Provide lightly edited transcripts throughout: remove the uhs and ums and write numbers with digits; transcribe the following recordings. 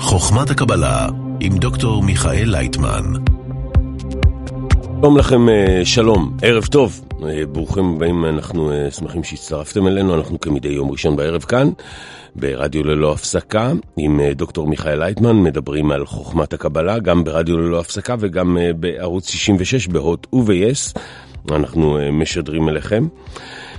חוכמת הקבלה עם דוקטור מיכאל לייטמן. שלום לכם, שלום, ערב טוב, ברוכים הבאים, אנחנו שמחים שהצטרפתם אלינו, אנחנו כמדי יום ראשון בערב כאן, ברדיו ללא הפסקה, עם דוקטור מיכאל לייטמן, מדברים על חוכמת הקבלה, גם ברדיו ללא הפסקה וגם בערוץ 66 בהוט וביס, אנחנו משדרים אליכם.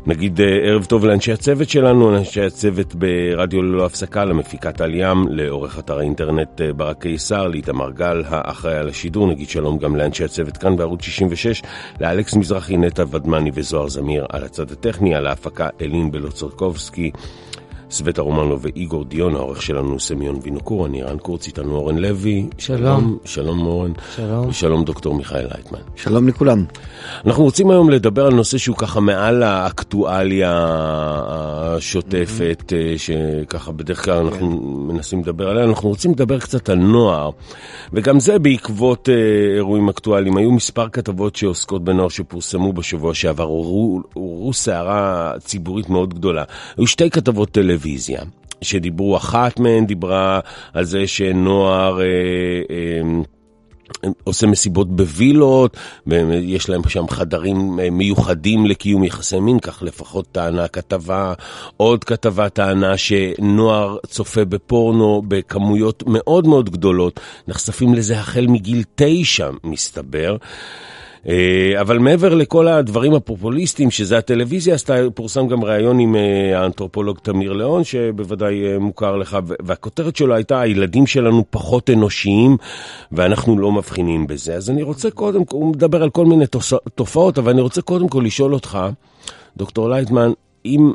נגיד ערב טוב לאנשי הצוות שלנו, אנשי הצוות ברדיו ללא הפסקה, למפיקת על ים, לעורך אתר האינטרנט ברקי שר, להתאמר גל, האחראי על השידור. נגיד שלום גם לאנשי הצוות כאן בערוץ 66, לאלכס מזרחי, נטע ודמני וזוהר זמיר על הצד הטכני, על ההפקה אלין בלוצרקובסקי, סבטה רומנו ואיגור דיון. העורך שלנו סמיון וינוקור, אני ארן קורץ, איתנו אורן לוי. שלום. שלום אורן. שלום. ושלום דוקטור מיכאל לייטמן. שלום לכולם. אנחנו רוצים היום לדבר על נושא שהוא ככה מעל האקטואליה השוטפת, שככה בדרך כלל אנחנו מנסים לדבר עליה. אנחנו רוצים לדבר קצת על נוער, וגם זה בעקבות אירועים אקטואליים. היו מספר כתבות שעוסקות בנוער שפורסמו בשבוע שעבר, הורו סערה ציבורית מאוד גדולה. היו שתי כתבות טלוויזיה שדיברו, אחת מהן דיברה על זה שנוער עושה מסיבות בווילות, יש להם שם חדרים מיוחדים לקיום יחסי מין, כך לפחות טענה כתבה. עוד כתבה טענה שנוער צופה בפורנו בכמויות מאוד מאוד גדולות, נחשפים לזה החל מגיל 9 מסתבר. אבל מעבר לכל הדברים הפופוליסטיים שזה הטלוויזיה, אז פורסם גם ראיון עם האנתרופולוג תמיר ליאון, שבוודאי מוכר לך, והכותרת שלו הייתה, הילדים שלנו פחות אנושיים, ואנחנו לא מבחינים בזה. אז אני רוצה קודם כל, הוא מדבר על כל מיני תופעות, אבל אני רוצה קודם כל לשאול אותך, דוקטור לייטמן, אם,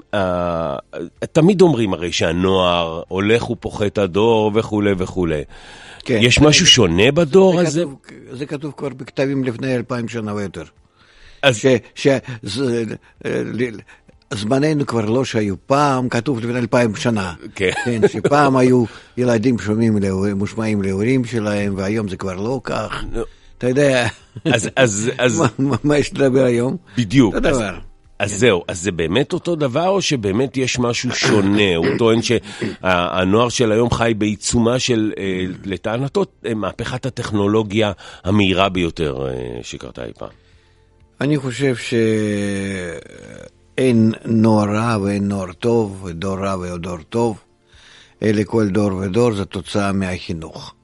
תמיד אומרים הרי שהנוער הולך ופוחת הדור וכולי וכולי. כן, יש משהו שונה בדור הזה? זה כתוב כבר בכתבים לפני 2000 שנה ויותר. זמננו כבר לא שהיו פעם, כתוב לפני 2000 שנה. כן, שפעם היו ילדים מושמעים להורים שלהם, והיום זה כבר לא כך. אתה יודע, מה יש לדבר היום? בדיוק. זה דבר. אז זהו, אז זה באמת אותו דבר, או שבאמת יש משהו שונה? הוא טוען שהנוער של היום חי בעיצומה של, לטענתו, מהפכת הטכנולוגיה המהירה ביותר שקרתה אי פעם. אני חושב שאין נוער רע ואין נוער טוב, דור רע ודור טוב, אלא כל דור ודור זה תוצאה מהחינוך.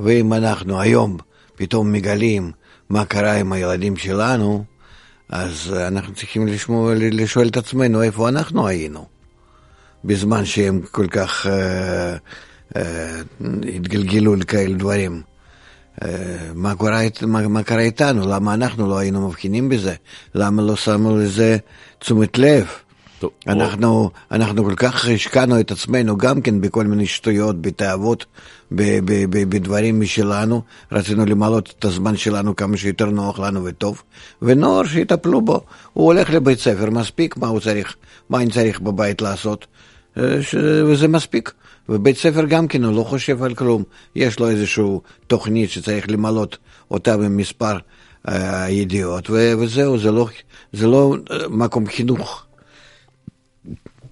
ואם אנחנו היום פתאום מגלים מה קרה עם הילדים שלנו, אז אנחנו צריכים לשאול את עצמנו איפה אנחנו היינו, בזמן שהם כל כך התגלגלו לכאלה דברים. מה קרה איתנו? למה אנחנו לא היינו מבחינים בזה? למה לא שמנו לזה תשומת לב? אנחנו כל כך השקענו את עצמנו גם כן בכל מיני שטויות, בתאוות, בדברים משלנו, רצינו למלות את הזמן שלנו כמה שיותר נוח לנו וטוב, ונוער שיטפלו בו, הוא הולך לבית ספר, מספיק מה אני צריך בבית לעשות, וזה מספיק. ובית ספר גם כן הוא לא חושב על כלום, יש לו איזושהי תוכנית שצריך למלות אותה במספר ידיעות, וזהו, זה לא מקום חינוך.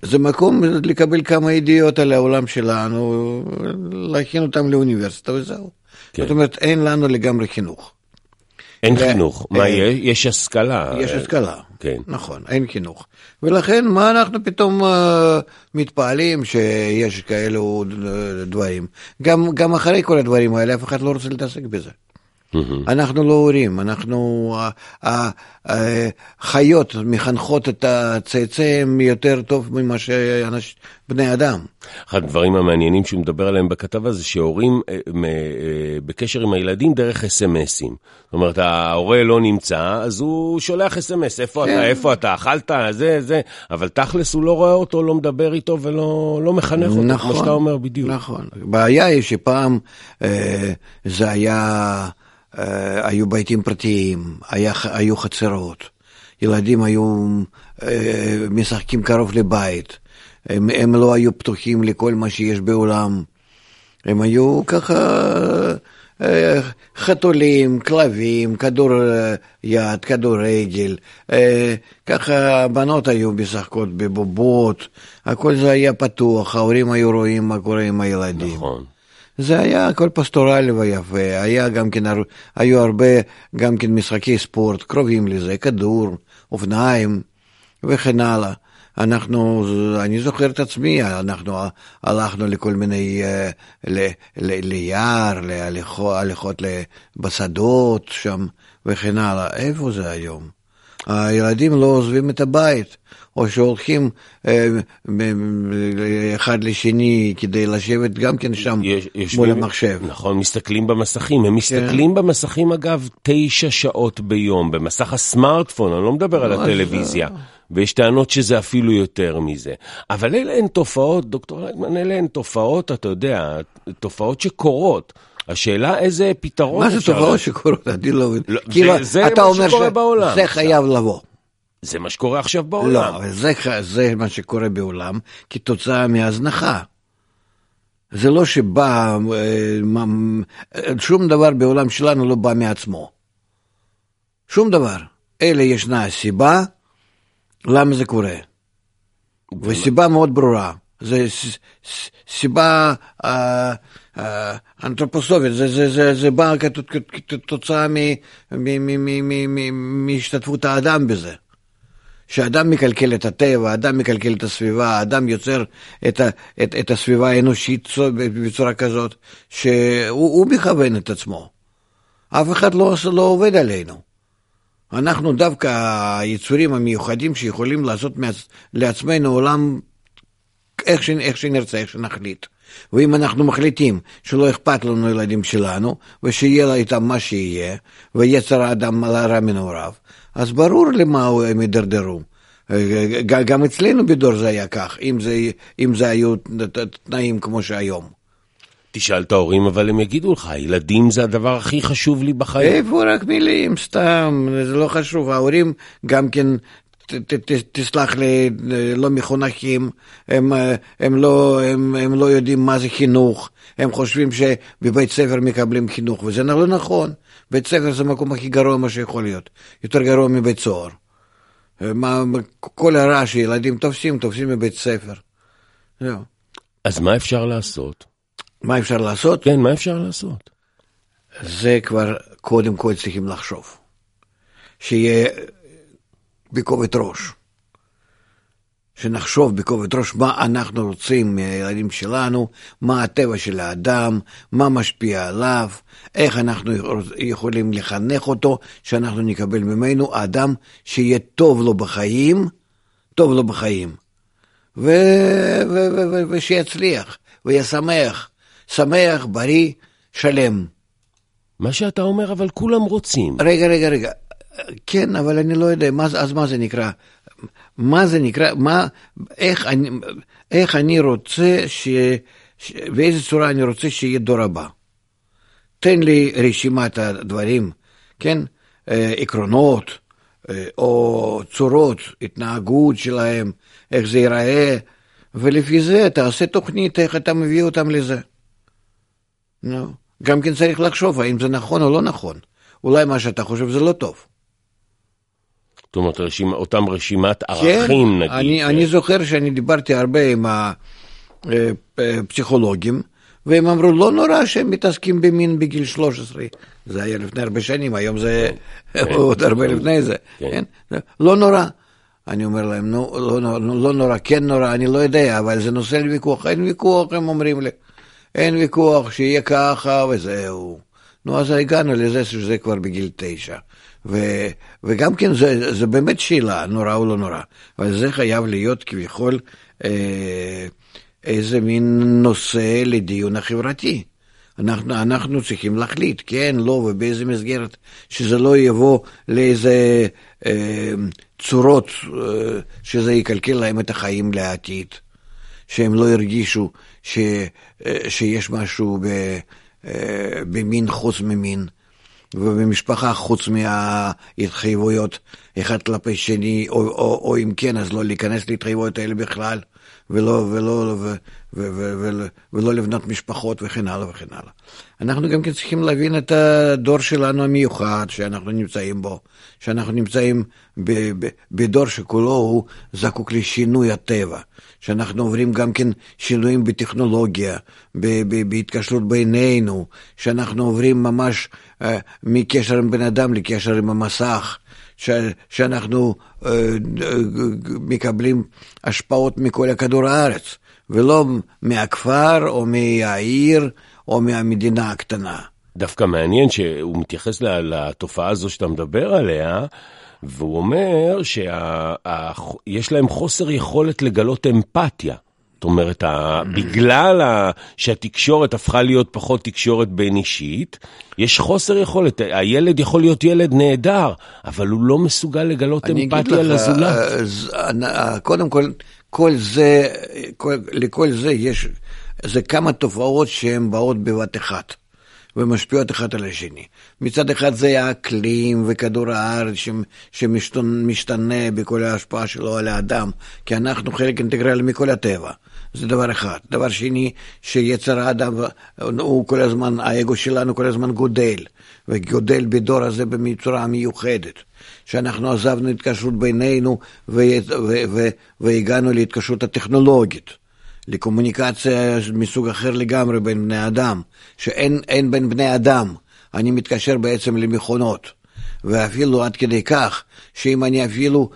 זה מקום לקבל כמה ידיעות על העולם שלנו, להכין אותם לאוניברסיטה וזהו. כן. זאת אומרת, אין לנו לגמרי חינוך. אין חינוך. מה יש? יש השכלה. יש השכלה. כן. נכון, אין חינוך. ולכן, מה אנחנו פתאום מתפעלים שיש כאלו דברים? גם אחרי כל הדברים האלה, אף אחד לא רוצה להתעסק בזה. אנחנו לא הורים, אנחנו החיות מחנכות את הצאצאים יותר טוב ממה שבני אדם. אחד הדברים המעניינים שהוא מדבר עליהם בכתבה זה שהורים בקשר עם הילדים דרך אס-אמסים. זאת אומרת, ההורה לא נמצא, אז הוא שולח אס-אמס, איפה אתה, אכלת, זה, אבל תכלס הוא לא רואה אותו, לא מדבר איתו ולא מחנך אותו, כמו שאתה אומר בדיוק. נכון, הבעיה היא שפעם זה היה... היו בתים פרטיים, היו חצרות, ילדים היו משחקים קרוב לבית, הם לא היו פתוחים לכל מה שיש בעולם, הם היו ככה חתולים, כלבים, כדור יד, כדור רגל, ככה הבנות היו משחקות בבובות, הכל זה היה פתוח, ההורים היו רואים מה קורה עם הילדים. נכון. זה היה הכל פסטורלי ויפה, היה גם כן, היו הרבה גם כן משחקי ספורט, קרובים לזה, כדור, אופניים וכן הלאה. אנחנו, אני זוכר את עצמי, אנחנו הלכנו לכל מיני, ליער, להליכות בשדות שם וכן הלאה. איפה זה היום? הילדים לא עוזבים את הבית, או שהולכים אחד לשני כדי לשבת גם כן שם מול המחשב. נכון, מסתכלים במסכים. הם מסתכלים במסכים, אגב, 9 שעות ביום, במסך הסמארטפון, אני לא מדבר על הטלוויזיה. ויש טענות שזה אפילו יותר מזה. אבל אלה הן תופעות, דוקטור לייטמן, אלה הן תופעות, אתה יודע, תופעות שקורות. השאלה איזה פתרון... מה זה תופעות שקורות? אני לא מבין. כאילו, אתה אומר שזה חייב לבוא. זה מה שקורה עכשיו בעולם. לא, זה מה שקורה בעולם כתוצאה מהזנחה. זה לא שבא... שום דבר בעולם שלנו לא בא מעצמו. שום דבר. אלה ישנה הסיבה... למה זה קורה? וסיבה מאוד ברורה. זה סיבה אנתרופוסופית. זה בא כתוצאה מהשתתפות האדם בזה. שהאדם מקלקל את הטבע, האדם מקלקל את הסביבה, האדם יוצר את הסביבה האנושית בצורה כזאת, שהוא מכוון את עצמו. אף אחד לא עובד עלינו. אנחנו דווקא היצורים המיוחדים שיכולים לעשות לעצמנו עולם איך שנרצה, איך שנחליט. ואם אנחנו מחליטים שלא אכפת לנו ילדים שלנו, ושיהיה איתם מה שיהיה, ויצר האדם הרע מנעוריו, אז ברור למה הם ידרדרו. גם אצלנו בדור זה היה כך, אם זה היו תנאים כמו שהיום. תשאל את ההורים, אבל הם יגידו לך, ילדים זה הדבר הכי חשוב לי בחיים. איפה רק מילים, סתם, זה לא חשוב. ההורים גם כן, תסלח לי, לא מחונכים, הם לא יודעים מה זה חינוך, הם חושבים שבבית ספר מקבלים חינוך, וזה לא נכון. בית ספר זה המקום הכי גרוע מה שיכול להיות, יותר גרוע מבית סוהר. כל הרע שילדים תופסים מבית ספר. אז מה אפשר לעשות? מה אפשר לעשות? כן, מה אפשר לעשות? זה כבר קודם כל צריכים לחשוב. שיהיה ביקורת ראש. שנחשוב ביקורת ראש מה אנחנו רוצים מהילדים שלנו, מה הטבע של האדם, מה משפיע עליו, איך אנחנו יכולים לחנך אותו, שאנחנו נקבל ממנו אדם שיהיה טוב לו בחיים, טוב לו בחיים. ושיצליח, וישמח. שמח, בריא, שלם. מה שאתה אומר, אבל כולם רוצים. רגע. כן, אבל אני לא יודע, אז מה זה נקרא? מה זה נקרא? איך אני רוצה, באיזה צורה אני רוצה שיהיה דור הבא? תן לי רשימת הדברים, כן? עקרונות, או צורות, התנהגות שלהם, איך זה ייראה, ולפי זה תעשה תוכנית, איך אתה מביא אותם לזה. גם כן צריך לחשוב האם זה נכון או לא נכון. אולי מה שאתה חושב זה לא טוב. זאת אומרת, אותם רשימת ערכים נגיד. אני זוכר שאני דיברתי הרבה עם הפסיכולוגים, והם אמרו, לא נורא שהם מתעסקים במין בגיל 13. זה היה לפני הרבה שנים, היום זה עוד הרבה לפני זה. לא נורא. אני אומר להם, לא נורא, כן נורא, אני לא יודע, אבל זה נושא לוויכוח, אין ויכוח, הם אומרים לי. אין ויכוח שיהיה ככה וזהו. אז הגענו לזה שזה כבר בגיל 9. וגם כן זה באמת שאלה, נורא או לא נורא. אבל זה חייב להיות כביכול איזה מין נושא לדיון החברתי. אנחנו צריכים להחליט, כן, לא, ובאיזה מסגרת, שזה לא יבוא לאיזה צורות שזה יקלקל להם את החיים לעתיד. שהם לא הרגישו שיש משהו במין חוץ ממין, ובמשפחה חוץ מההתחייבויות, אחד כלפי שני, או אם כן, אז לא להיכנס להתחייבויות האלה בכלל, ולא לבנות משפחות וכן הלאה וכן הלאה. אנחנו גם כן צריכים להבין את הדור שלנו המיוחד שאנחנו נמצאים בו, שאנחנו נמצאים בדור שכולו הוא זקוק לשינוי הטבע, שאנחנו עוברים גם כן שינויים בטכנולוגיה, בהתקשרות בינינו, שאנחנו עוברים ממש מקשר עם בן אדם לקשר עם המסך, שאנחנו מקבלים השפעות מכל הכדור הארץ, ולא מהכפר או מהעיר או מהמדינה הקטנה. דווקא מעניין שהוא מתייחס לתופעה הזו שאתה מדבר עליה, והוא אומר שיש להם חוסר יכולת לגלות אמפתיה. זאת אומרת, בגלל שהתקשורת הפכה להיות פחות תקשורת בין אישית, יש חוסר יכולת. הילד יכול להיות ילד נהדר, אבל הוא לא מסוגל לגלות אמפתיה לזולת. קודם כל, לכל זה יש כמה תופעות שהן באות בבת אחת, ומשפיעות אחת על השני. מצד אחד זה האקלים וכדור הארץ שמשתנה בכל ההשפעה שלו על האדם, כי אנחנו חלק אינטגרלי מכל הטבע. זה דבר אחד. דבר שני, שיצר האדם, האגו שלנו כל הזמן גודל, וגודל בדור הזה בצורה מיוחדת. שאנחנו עזבנו התקשרות בינינו והגענו להתקשרות הטכנולוגית. לקומוניקציה מסוג אחר לגמרי בין בני אדם, שאין בין בני אדם, אני מתקשר בעצם למכונות, ואפילו עד כדי כך, שאם אני אפילו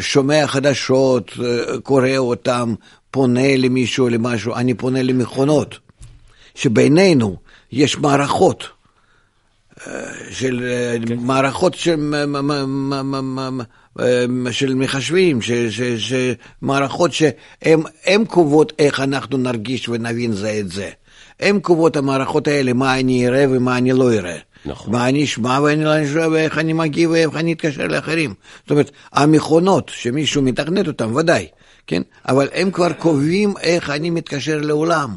שומע חדשות, קורא אותם, פונה למישהו, למשהו, אני פונה למכונות, שבינינו יש מערכות, מערכות של מחשבים, מערכות שהן קובעות איך אנחנו נרגיש ונבין זה את זה. הן קובעות המערכות האלה, מה אני אראה ומה אני לא אראה. מה אני אשמע ואני לא אשמע, ואיך אני מגיע ואיך אני אתקשר לאחרים. זאת אומרת, המכונות שמישהו מתכנת אותן, ודאי, כן? אבל הם כבר קובעים איך אני מתקשר לעולם.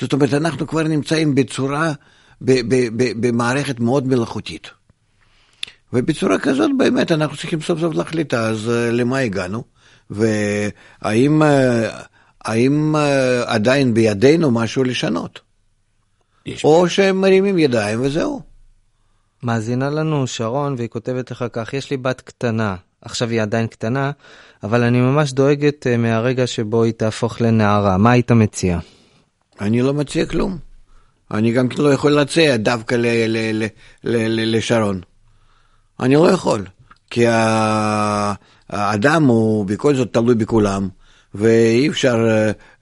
זאת אומרת, אנחנו כבר נמצאים בצורה... במערכת מאוד מלאכותית, ובצורה כזאת באמת אנחנו צריכים סוף סוף להחליט אז למה הגענו, והאם עדיין בידינו משהו לשנות, או שהם מרימים ידיים וזהו. מאזינה לנו שרון והיא כותבת אחר כך, יש לי בת קטנה, עכשיו היא עדיין קטנה, אבל אני ממש דואגת מהרגע שבו היא תהפוך לנערה. מה היית מציע? אני לא מציע כלום, אני גם לא יכול להציע דווקא לשרון. אני לא יכול, כי האדם הוא בכל זאת תלוי בכולם, ואי אפשר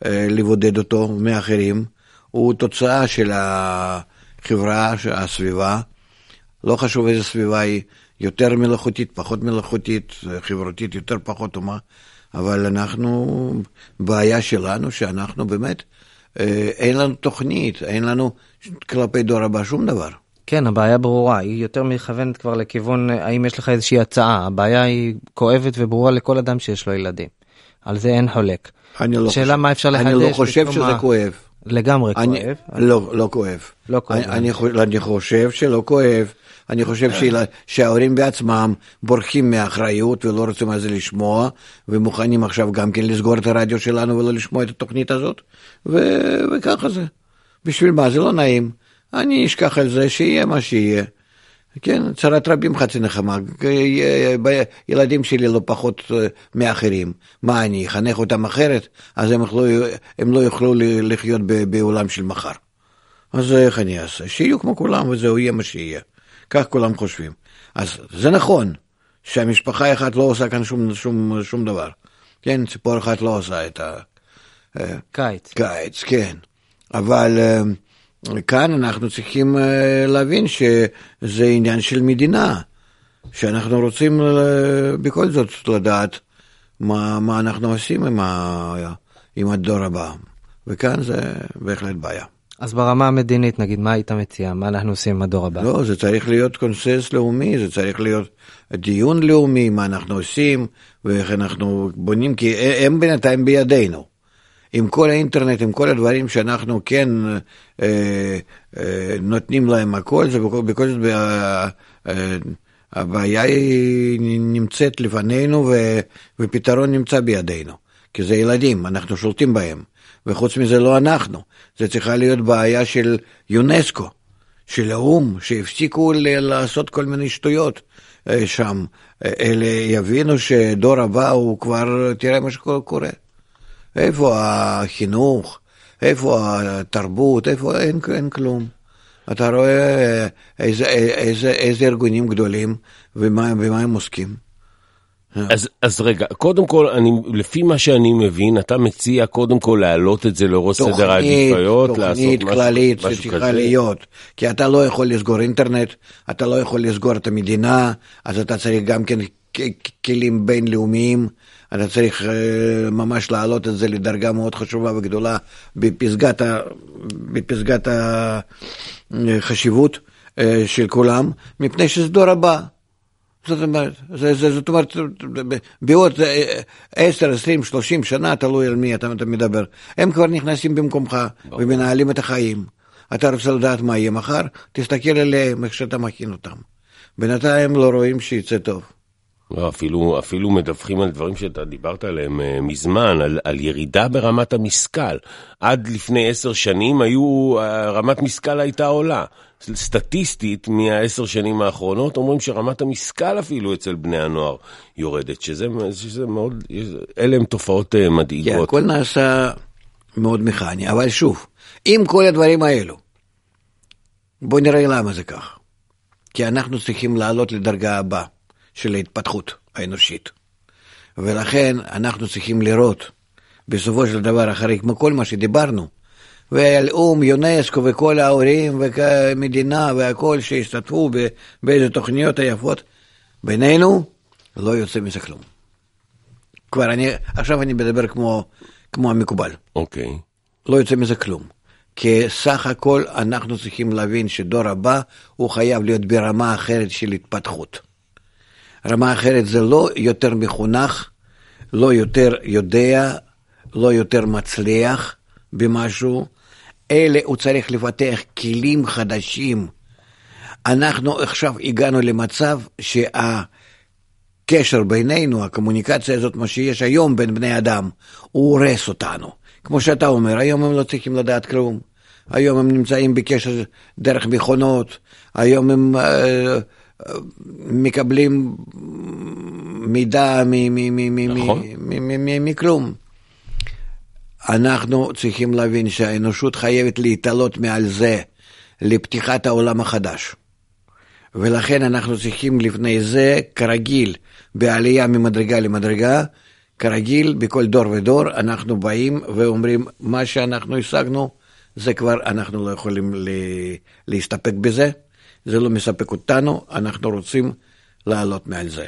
לבודד אותו מאחרים. הוא תוצאה של החברה, הסביבה. לא חשוב איזה סביבה היא, יותר מלאכותית, פחות מלאכותית, חברותית, יותר פחות ומה. אבל אנחנו, בעיה שלנו שאנחנו באמת, אין לנו תוכנית, אין לנו כלפי דור הבא שום דבר. כן, הבעיה ברורה, היא יותר מכוונת כבר לכיוון, האם יש לך איזושהי הצעה, הבעיה היא כואבת וברורה לכל אדם שיש לו ילדים. על זה אין חולק. שאלה מה אפשר להחדש? אני לא חושב שזה כואב. לגמרי כואב. לא כואב. אני חושב שלא כואב. אני חושב שההורים בעצמם בורחים מהאחריות ולא רוצים על זה לשמוע, ומוכנים עכשיו גם כן לסגור את הרדיו שלנו ולא לשמוע את התוכנית הזאת, וככה זה. בשביל מה? זה לא נעים. אני אשכח על זה, שיהיה מה שיהיה. כן, צרת רבים חצי נחמה. ילדים שלי לא פחות מאחרים. מה, אני אחנך אותם אחרת? אז הם לא יוכלו לחיות בעולם של מחר. אז איך אני אעשה? שיהיו כמו כולם וזהו, יהיה מה שיהיה. כך כולם חושבים. אז זה נכון שהמשפחה אחת לא עושה כאן שום דבר. כן, ציפור אחת לא עושה את קיץ, כן. אבל כאן אנחנו צריכים להבין שזה עניין של מדינה, שאנחנו רוצים בכל זאת לדעת מה אנחנו עושים עם הדור הבא. וכאן זה בהחלט בעיה. אז ברמה המדינית, נגיד, מה היית מציע? מה אנחנו עושים עם הדור הבא? לא, זה צריך להיות קונסנזוס לאומי, זה צריך להיות דיון לאומי, מה אנחנו עושים, ואיך אנחנו בונים, כי הם בינתיים בידינו. עם כל האינטרנט, עם כל הדברים שאנחנו כן נותנים להם הכל, זה בכל זאת הבעיה היא נמצאת לפנינו, ופתרון נמצא בידינו. כי זה ילדים, אנחנו שולטים בהם, וחוץ מזה לא אנחנו, זה צריכה להיות בעיה של יונסקו, של האום, שהפסיקו לעשות כל מיני שטויות שם, אלה יבינו שדור הבא הוא כבר, תראה מה שקורה, איפה החינוך, איפה התרבות, איפה, אין כלום. אתה רואה איזה ארגונים גדולים ומה הם עוסקים. אז רגע, קודם כל, לפי מה שאני מבין, אתה מציע קודם כל להעלות את זה לראש סדר העדיפויות, תוכנית כללית שצריכה להיות, כי אתה לא יכול לסגור אינטרנט, אתה לא יכול לסגור את המדינה, אז אתה צריך גם כן כלים בינלאומיים, אתה צריך ממש להעלות את זה לדרגה מאוד חשובה וגדולה בפסגת החשיבות של כולם, מפני שזה דור הבא. זאת אומרת, בעוד 10, 20, 30 שנה, תלוי על מי אתה מדבר, הם כבר נכנסים במקומך ומנהלים את החיים. אתה רוצה לדעת מה יהיה מחר, תסתכל עליהם איך שאתה מכין אותם. בינתיים לא רואים שיצא טוב. אפילו מדווחים על דברים שאתה דיברת עליהם מזמן, על ירידה ברמת המשקל. עד לפני 10 שנים רמת משקל הייתה עולה. סטטיסטית מה-10 שנים האחרונות אומרים שרמת המשקל אפילו אצל בני הנוער יורדת, שזה מאוד, אלה הם תופעות מדאיגות. כן, הכל נעשה מאוד מכני, אבל שוב, עם כל הדברים האלו, בוא נראה למה זה כך. כי אנחנו צריכים לעלות לדרגה הבאה של ההתפתחות האנושית. ולכן אנחנו צריכים לראות, בסופו של דבר אחרי, כמו כל מה שדיברנו, והאום, יונסקו וכל ההורים והמדינה והכל שהשתתפו באיזה תוכניות היפות, בינינו לא יוצא מזה כלום. כבר עכשיו אני מדבר כמו המקובל. אוקיי. לא יוצא מזה כלום. כי סך הכל אנחנו צריכים להבין שדור הבא הוא חייב להיות ברמה אחרת של התפתחות. רמה אחרת זה לא יותר מחונך, לא יותר יודע, לא יותר מצליח במשהו, אלה הוא צריך לפתח כלים חדשים. אנחנו עכשיו הגענו למצב שהקשר בינינו, הקומוניקציה הזאת, מה שיש היום בין בני אדם, הוא הורס אותנו. כמו שאתה אומר, היום הם לא צריכים לדעת כלום. היום הם נמצאים בקשר דרך מכונות. היום הם מקבלים מידע מכלום. אנחנו צריכים להבין שהאנושות חייבת להתעלות מעל זה לפתיחת העולם החדש. ולכן אנחנו צריכים לפני זה, כרגיל, בעלייה ממדרגה למדרגה, כרגיל, בכל דור ודור, אנחנו באים ואומרים, מה שאנחנו השגנו, זה כבר אנחנו לא יכולים להסתפק בזה, זה לא מספק אותנו, אנחנו רוצים לעלות מעל זה.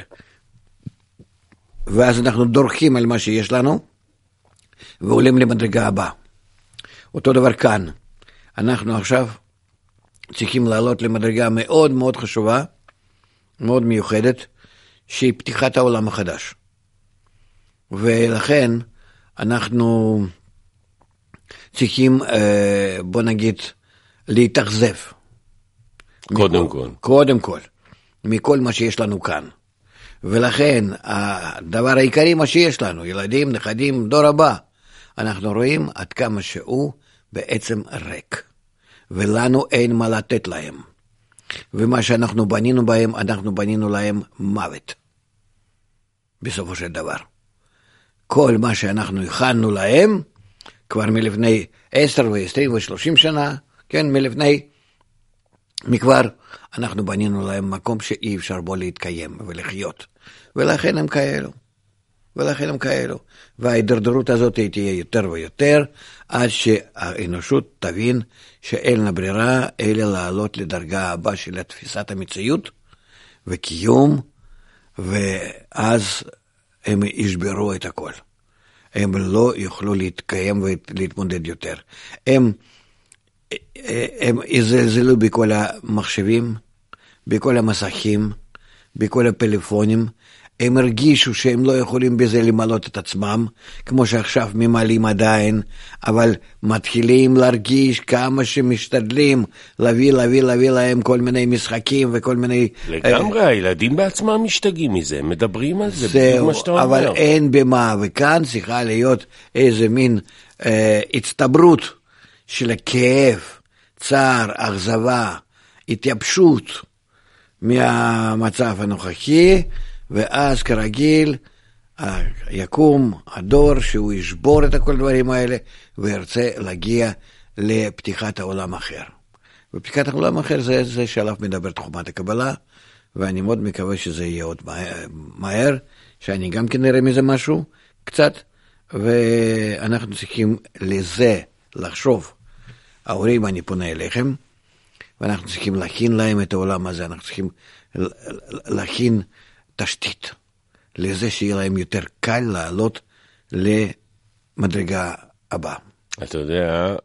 ואז אנחנו דורכים על מה שיש לנו, ועולים למדרגה הבאה. אותו דבר כאן. אנחנו עכשיו צריכים לעלות למדרגה מאוד מאוד חשובה, מאוד מיוחדת, שהיא פתיחת העולם החדש. ולכן אנחנו צריכים, בוא נגיד, להתאכזב. קודם כל. מכל מה שיש לנו כאן. ולכן הדבר העיקרי מה שיש לנו, ילדים, נכדים, דור הבא, אנחנו רואים עד כמה שהוא בעצם ריק, ולנו אין מה לתת להם, ומה שאנחנו בנינו בהם, אנחנו בנינו להם מוות, בסופו של דבר. כל מה שאנחנו הכנו להם, כבר מלפני 10 ו-20 ו-30 שנה, כן, מכבר, אנחנו בנינו להם מקום שאי אפשר בו להתקיים ולחיות, ולכן הם כאלו, וההידרדרות הזאת תהיה יותר ויותר, עד שהאנושות תבין שאין לה ברירה, אלא לעלות לדרגה הבאה של תפיסת המציאות וקיום, ואז הם ישברו את הכל. הם לא יוכלו להתקיים ולהתמודד יותר. הם יזלזלו בכל המחשבים, בכל המסכים, בכל הפלאפונים, הם הרגישו שהם לא יכולים בזה למלות את עצמם, כמו שעכשיו ממלאים עדיין, אבל מתחילים להרגיש כמה שמשתדלים להביא להם כל מיני משחקים וכל מיני... לגמרי, הילדים בעצמם משתגעים מזה, מדברים על זה, בדיוק מה שאתה אומר. אבל אין במה, וכאן צריכה להיות איזה מין הצטברות של הכאב, צער, אכזבה, התייבשות מהמצב הנוכחי, ואז כרגיל יקום הדור שהוא ישבור את כל הדברים האלה וירצה להגיע לפתיחת העולם אחר. ופתיחת העולם אחר זה שעליו מדבר תחומת הקבלה, ואני מאוד מקווה שזה יהיה עוד מהר, שאני גם כן נראה מזה משהו קצת, ואנחנו צריכים לזה לחשוב. ההורים, אני פונה אליכם, ואנחנו צריכים להכין להם את העולם הזה, אנחנו צריכים להכין תשתית, לזה שיהיה להם יותר קל לעלות למדרגה הבאה. אתה יודע,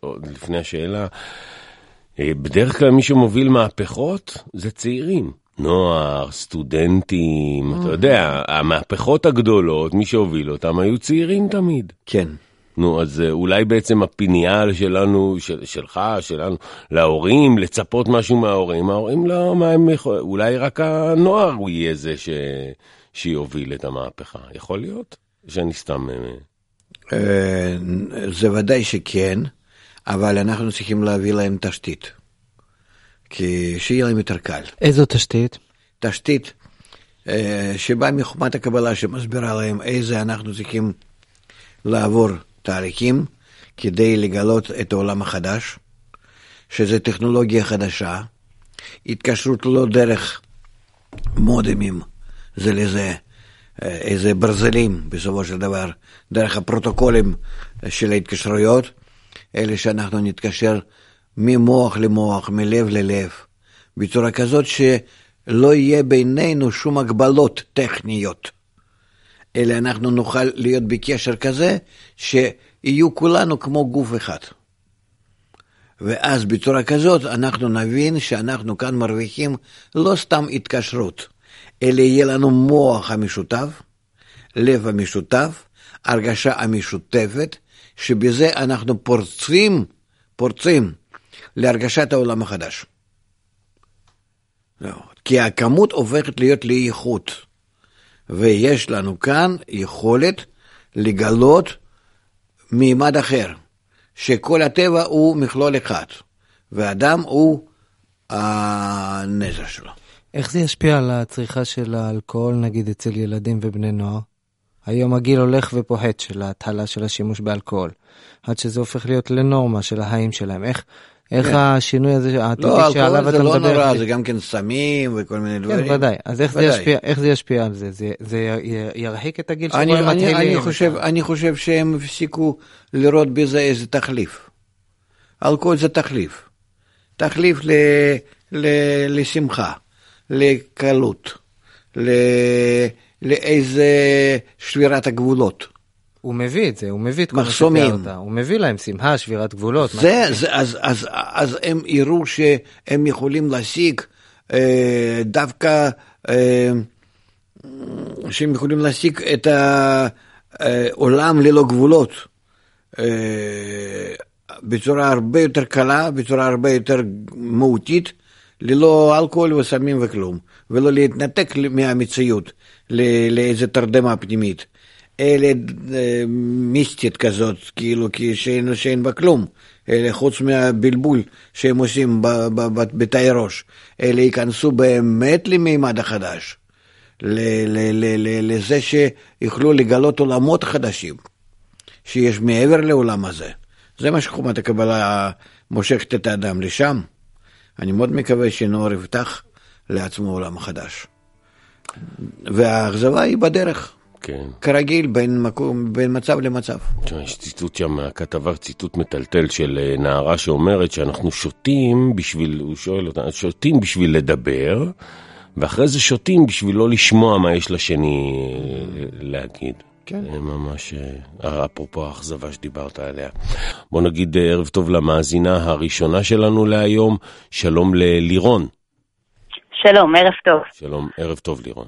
עוד לפני השאלה, בדרך כלל מי שמוביל מהפכות זה צעירים, נוער, סטודנטים, אתה יודע, המהפכות הגדולות, מי שהוביל אותם היו צעירים תמיד. כן. נו, אז אולי בעצם הפיניאל שלנו, שלך, שלנו, להורים, לצפות משהו מההורים. ההורים לא, מה הם יכול... אולי רק הנוער הוא יהיה זה שיוביל את המהפכה. יכול להיות? שאני סתם... זה ודאי שכן, אבל אנחנו צריכים להביא להם תשתית. כי שיהיה להם יותר קל. איזו תשתית? תשתית שבאה מחומת הקבלה, שמסבירה להם איזה אנחנו צריכים לעבור תהליכים כדי לגלות את העולם החדש, שזה טכנולוגיה חדשה, התקשרות לא דרך מודמים, זה לזה איזה ברזלים בסופו של דבר, דרך הפרוטוקולים של ההתקשרויות, אלה שאנחנו נתקשר ממוח למוח, מלב ללב, בצורה כזאת שלא יהיה בינינו שום הגבלות טכניות, אלא אנחנו נוכל להיות בקשר כזה, שיהיו כולנו כמו גוף אחד. ואז בצורה כזאת אנחנו נבין שאנחנו כאן מרוויחים לא סתם התקשרות, אלא יהיה לנו מוח המשותף, לב המשותף, הרגשה המשותפת, שבזה אנחנו פורצים להרגשת העולם החדש. כי הכמות הופכת להיות לאיכות. ויש לנו כאן יכולת לגלות מימד אחר, שכל הטבע הוא מכלול אחד, והאדם הוא הנזר שלו. איך זה ישפיע על הצריכה של האלכוהול, נגיד אצל ילדים ובני נוער? היום הגיל הולך ופוחת של ההתחלה של השימוש באלכוהול, עד שזה הופך להיות לנורמה של החיים שלהם. איך השינוי הזה, לא, אלכוהול זה לא נורא, זה גם כן סמים וכל מיני דברים. כן, ודאי. אז איך זה ישפיע על זה? זה ירחיק את הגיל שבו הם מתחילים? אני חושב שהם הפסיקו לראות בזה איזה תחליף. אלכוהול זה תחליף. תחליף לשמחה, לקלות, לאיזה שבירת הגבולות. הוא מביא את זה, הוא מביא את כל שתיארת אותה, הוא מביא להם שמחה, שבירת גבולות. אז הם יראו שהם יכולים להשיג דווקא, שהם יכולים להשיג את העולם ללא גבולות, בצורה הרבה יותר קלה, בצורה הרבה יותר מהותית, ללא אלכוהול וסמים וכלום, ולא להתנתק מהמציאות, לאיזו תרדמה פנימית. אלה מיסטית כזאת, כאילו, כי שאין בה כלום, אלה חוץ מהבלבול שהם עושים בתאי ראש, אלה ייכנסו באמת למימד החדש, לזה שיכלו לגלות עולמות חדשים, שיש מעבר לעולם הזה. זה מה שחומת הקבלה מושכת את האדם לשם. אני מאוד מקווה שנוער יפתח לעצמו עולם חדש. והאכזבה היא בדרך. כן. כרגיל בין מצב למצב. יש ציטוט שם מהכתבה, ציטוט מטלטל של נערה שאומרת שאנחנו שותים בשביל, הוא שואל אותנו, שותים בשביל לדבר, ואחרי זה שותים בשביל לא לשמוע מה יש לשני להגיד. כן. זה ממש, אפרופו האכזבה שדיברת עליה. בוא נגיד ערב טוב למאזינה הראשונה שלנו להיום, שלום ללירון. שלום, ערב טוב. שלום, ערב טוב לירון.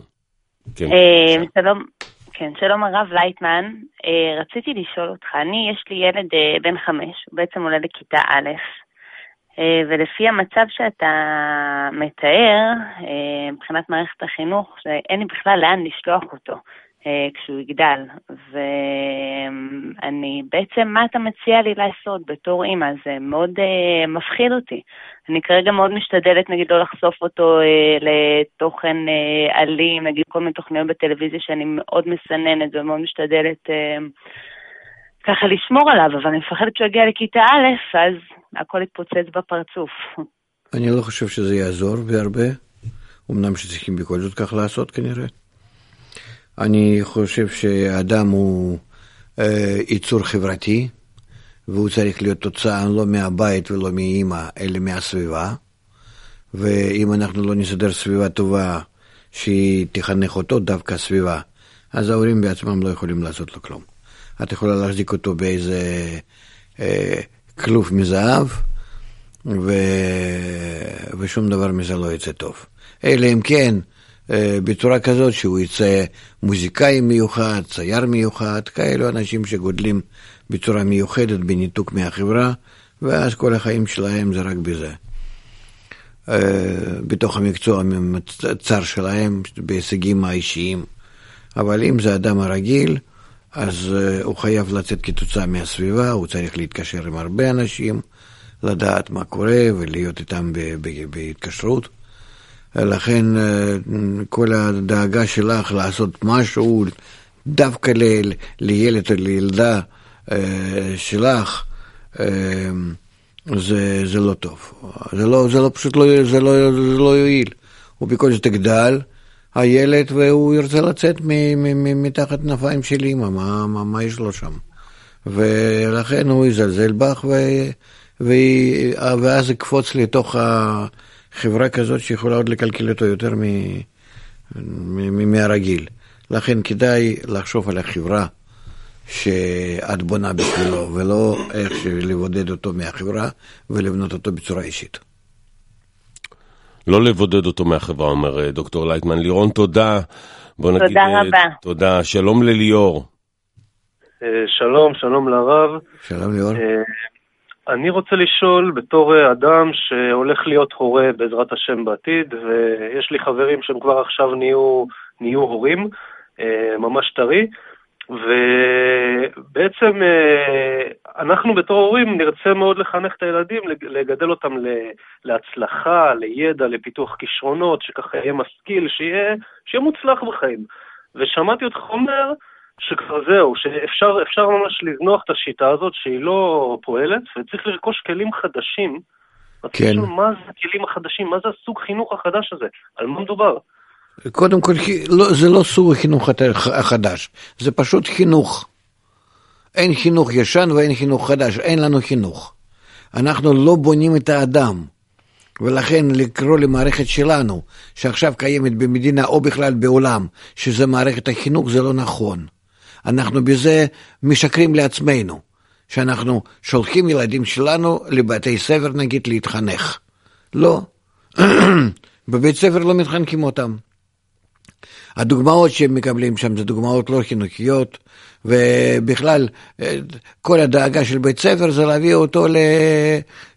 שלום, כן, שלום הרב לייטמן, רציתי לשאול אותך, יש לי ילד בן 5, הוא בעצם עולה לכיתה א', ולפי המצב שאתה מתאר, מבחינת מערכת החינוך, שאין לי בכלל לאן לשלוח אותו כשהוא יגדל, ואני בעצם, מה אתה מציע לי לעשות בתור אמא? זה מאוד מפחיד אותי. אני כרגע מאוד משתדלת, נגיד, לא לחשוף אותו לתוכן אלים, נגיד, כל מיני תוכניות בטלוויזיה שאני מאוד מסננת ומאוד משתדלת ככה לשמור עליו, אבל אני מפחדת שהוא יגיע לכיתה א', אז הכל יתפוצץ בפרצוף. אני לא חושב שזה יעזור בהרבה, אמנם שצריכים בכל זאת כך לעשות כנראה. אני חושב שהאדם הוא ייצור חברתי, והוא צריך להיות תוצאה לא מהבית ולא מאמא, אלא מהסביבה. ואם אנחנו לא נסדר סביבה טובה שהיא תחנך אותו דווקא סביבה, אז ההורים בעצמם לא יכולים לעשות לו כלום. את יכולה להחזיק אותו באיזה כלוף מזהב, ושום דבר מזה לא יצא טוב. אלא אם כן, בצורה כזאת שהוא יצא מוזיקאי מיוחד, צייר מיוחד, כאלו אנשים שגודלים בצורה מיוחדת בניתוק מהחברה, ואז כל החיים שלהם זה רק בזה. בתוך המקצוע המצר שלהם, בהישגים האישיים. אבל אם זה אדם הרגיל, אז הוא חייב לצאת כתוצאה מהסביבה, הוא צריך להתקשר עם הרבה אנשים, לדעת מה קורה ולהיות איתם בהתקשרות. לכן כל הדאגה שלך לעשות משהו דווקא לילד או לילדה שלך, זה לא טוב, זה לא פשוט, זה לא יועיל. ובכל זאת תגדל הילד והוא ירצה לצאת מתחת נפיים של אמא, מה יש לו שם, ולכן הוא יזלזל בך, ואז יקפוץ לתוך ה... חברה כזאת שיכולה עוד לקלקל אותו יותר מהרגיל. לכן כדאי לחשוב על החברה שאת בונה בשבילו, ולא איך לבודד אותו מהחברה ולבנות אותו בצורה אישית. לא לבודד אותו מהחברה, אומר דוקטור לייטמן. לירון, תודה. תודה רבה. תודה. שלום לליאור. שלום, שלום לרב. שלום ליאור. אני רוצה לשאול, בתור אדם שהולך להיות הורה בעזרת השם בעתיד, ויש לי חברים שהם כבר עכשיו נהיו הורים, ממש טרי, ובעצם אנחנו בתור הורים נרצה מאוד לחנך את הילדים, לגדל אותם להצלחה, לידע, לפיתוח כישרונות, שככה יהיה משכיל, שיהיה מוצלח בחיים. ושמעתי אותך אומר שכבר זהו, שאפשר ממש לזנוח את השיטה הזאת שהיא לא פועלת, וצריך לרכוש כלים חדשים. כן. מה זה הכלים החדשים? מה זה הסוג חינוך החדש הזה? על מה מדובר? קודם כל, זה לא סוג חינוך החדש, זה פשוט חינוך. אין חינוך ישן ואין חינוך חדש, אין לנו חינוך. אנחנו לא בונים את האדם. ולכן לקרוא למערכת שלנו, שעכשיו קיימת במדינה או בכלל בעולם, שזה מערכת החינוך, זה לא נכון. אנחנו בזה משקרים לעצמנו, שאנחנו שולחים ילדים שלנו לבתי ספר, נגיד, להתחנך. לא, בבית ספר לא מתחנכים אותם. הדוגמאות שהם מקבלים שם זה דוגמאות לא חינוכיות, ובכלל כל הדאגה של בית ספר זה להביא אותו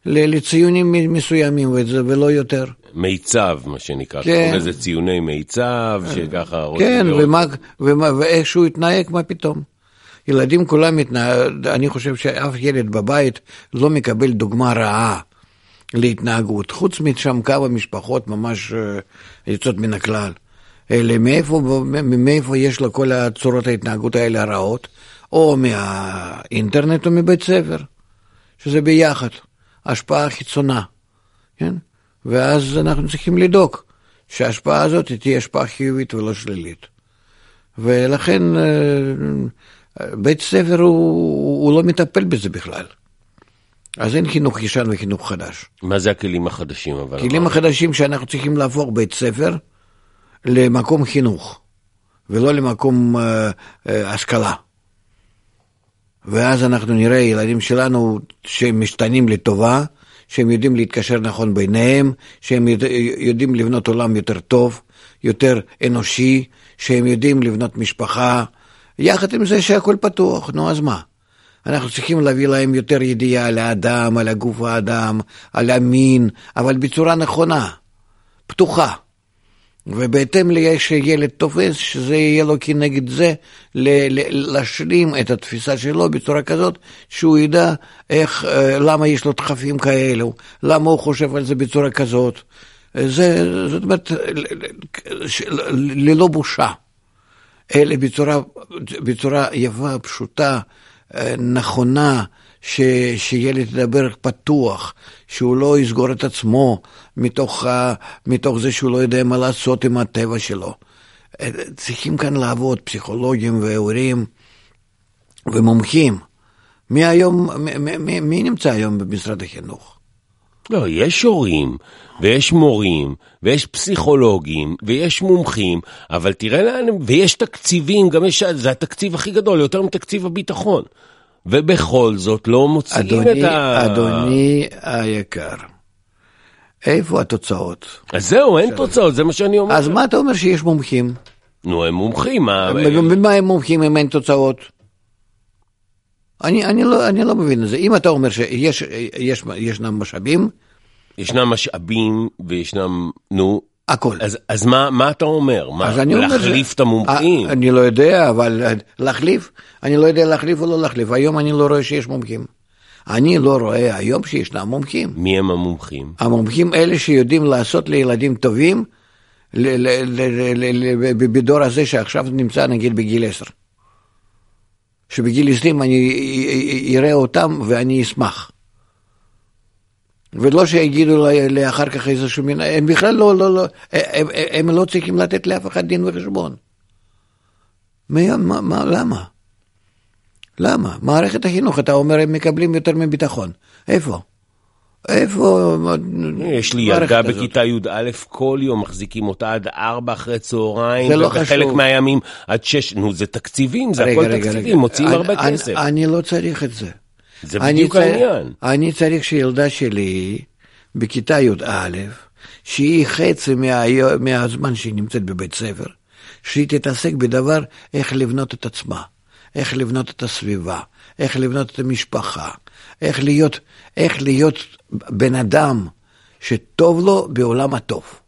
לציונים מסוימים ולא יותר. מיצב, מה שנקרא, כן. איזה ציוני מיצב שככה רוצים. כן, ואיך שהוא התנהג, מה פתאום. ילדים כולם מתנהג, אני חושב שאף ילד בבית לא מקבל דוגמה רעה להתנהגות, חוץ משם כמה משפחות ממש יוצאות מן הכלל. אלא מאיפה יש לו כל הצורות ההתנהגות האלה הרעות, או מהאינטרנט או מבית ספר, שזה ביחד, השפעה חיצונה, כן? ואז אנחנו צריכים לדאוג שההשפעה הזאת תהיה השפעה חיובית ולא שלילית. ולכן בית ספר הוא לא מטפל בזה בכלל. אז אין חינוך ישן וחינוך חדש. מה זה הכלים החדשים? הכלים החדשים שאנחנו צריכים להפוך בית ספר למקום חינוך, ולא למקום השכלה. ואז אנחנו נראה ילדים שלנו שהם משתנים לטובה, שהם יודעים להתקשר נכון ביניהם, שהם יודעים לבנות עולם יותר טוב, יותר אנושי, שהם יודעים לבנות משפחה, יחד עם זה שהכל פתוח, נו אז מה? אנחנו צריכים להביא להם יותר ידיעה על האדם, על הגוף האדם, על המין, אבל בצורה נכונה, פתוחה. ובהתאם שילד תופס, שזה יהיה לו כנגד זה, להשלים את התפיסה שלו בצורה כזאת, שהוא ידע למה יש לו דחפים כאלו, למה הוא חושב על זה בצורה כזאת. זאת אומרת, ללא בושה, אלא בצורה יפה, פשוטה, נכונה, שילד ידבר פתוח, שהוא לא יסגור את עצמו מתוך זה שהוא לא יודע מה לעשות עם הטבע שלו. צריכים כאן לעבוד פסיכולוגים והורים ומומחים. מי נמצא היום במשרד החינוך? לא, יש הורים ויש מורים ויש פסיכולוגים ויש מומחים, אבל תראה לנו, ויש תקציבים, גם יש, זה התקציב הכי גדול, יותר מתקציב הביטחון. ובכל זאת לא מוצאים את ה... אדוני היקר, איפה התוצאות? אז זהו, אין תוצאות, זה מה שאני אומר. אז מה אתה אומר שיש מומחים? נו, הם מומחים. ומה הם מומחים אם אין תוצאות? אני לא מבין את זה. אם אתה אומר שישנם משאבים... ישנם משאבים וישנם... נו... הכל. אז מה אתה אומר? להחליף את המומחים? אני לא יודע, אבל להחליף? אני לא יודע להחליף או לא להחליף. היום אני לא רואה שיש מומחים. אני לא רואה היום שישנם מומחים. מי הם המומחים? המומחים אלה שיודעים לעשות לילדים טובים בדור הזה שעכשיו נמצא נגיד בגיל 10. שבגיל 20 אני אראה אותם ואני אשמח. ולא שיגידו לאחר כך איזשהו מין, הם בכלל לא, הם לא צריכים לתת לאף אחד דין וחשבון. למה? מערכת החינוך, אתה אומר, הם מקבלים יותר מביטחון. איפה? יש לי ילדה בכיתה י' א', כל יום מחזיקים אותה עד 4 אחרי צהריים, ובחלק מהימים עד 6, נו זה תקציבים, זה הכל תקציבים, מוציאים הרבה כסף. אני לא צריך את זה. זה בדיוק העניין. אני צריך שילדה שלי בכיתה י' א', שהיא חצי מהזמן שהיא נמצאת בבית ספר, שהיא תתעסק בדבר איך לבנות את עצמה, איך לבנות את הסביבה, איך לבנות את המשפחה, איך להיות בן אדם שטוב לו בעולם הטוב.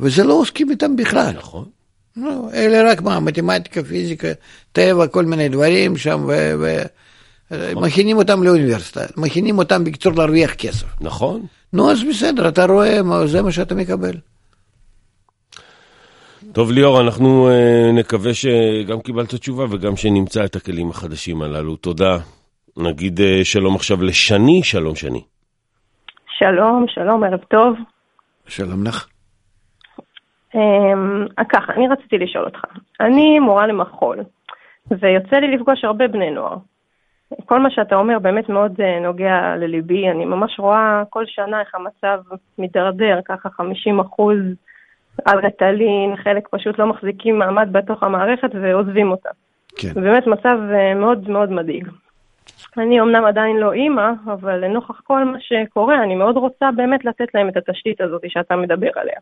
וזה לא עוסקים איתם בכלל. נכון. לא, אלה רק מה, מתמטיקה, פיזיקה, טבע, כל מיני דברים שם מכינים אותם לאוניברסיטה, מכינים אותם בקצור להרוויח כסף. נכון. נו, אז בסדר, אתה רואה, זה מה שאתה מקבל. טוב ליאור, אנחנו נקווה שגם קיבלת תשובה וגם שנמצא את הכלים החדשים הללו. תודה. נגיד שלום עכשיו לשני, שלום. שלום, ערב טוב. שלום לך. ככה, אני רציתי לשאול אותך. אני מורה למחול, ויוצא לי לפגוש הרבה בני נוער. כל מה שאתה אומר באמת מאוד נוגע לליבי, אני ממש רואה כל שנה איך המצב מתדרדר, ככה 50% על רטלין, חלק פשוט לא מחזיקים מעמד בתוך המערכת ועוזבים אותה. כן. באמת מצב מאוד מאוד מדאיג. אני אמנם עדיין לא אימא, אבל לנוכח כל מה שקורה, אני מאוד רוצה באמת לתת להם את התשתית הזאת שאתה מדבר עליה.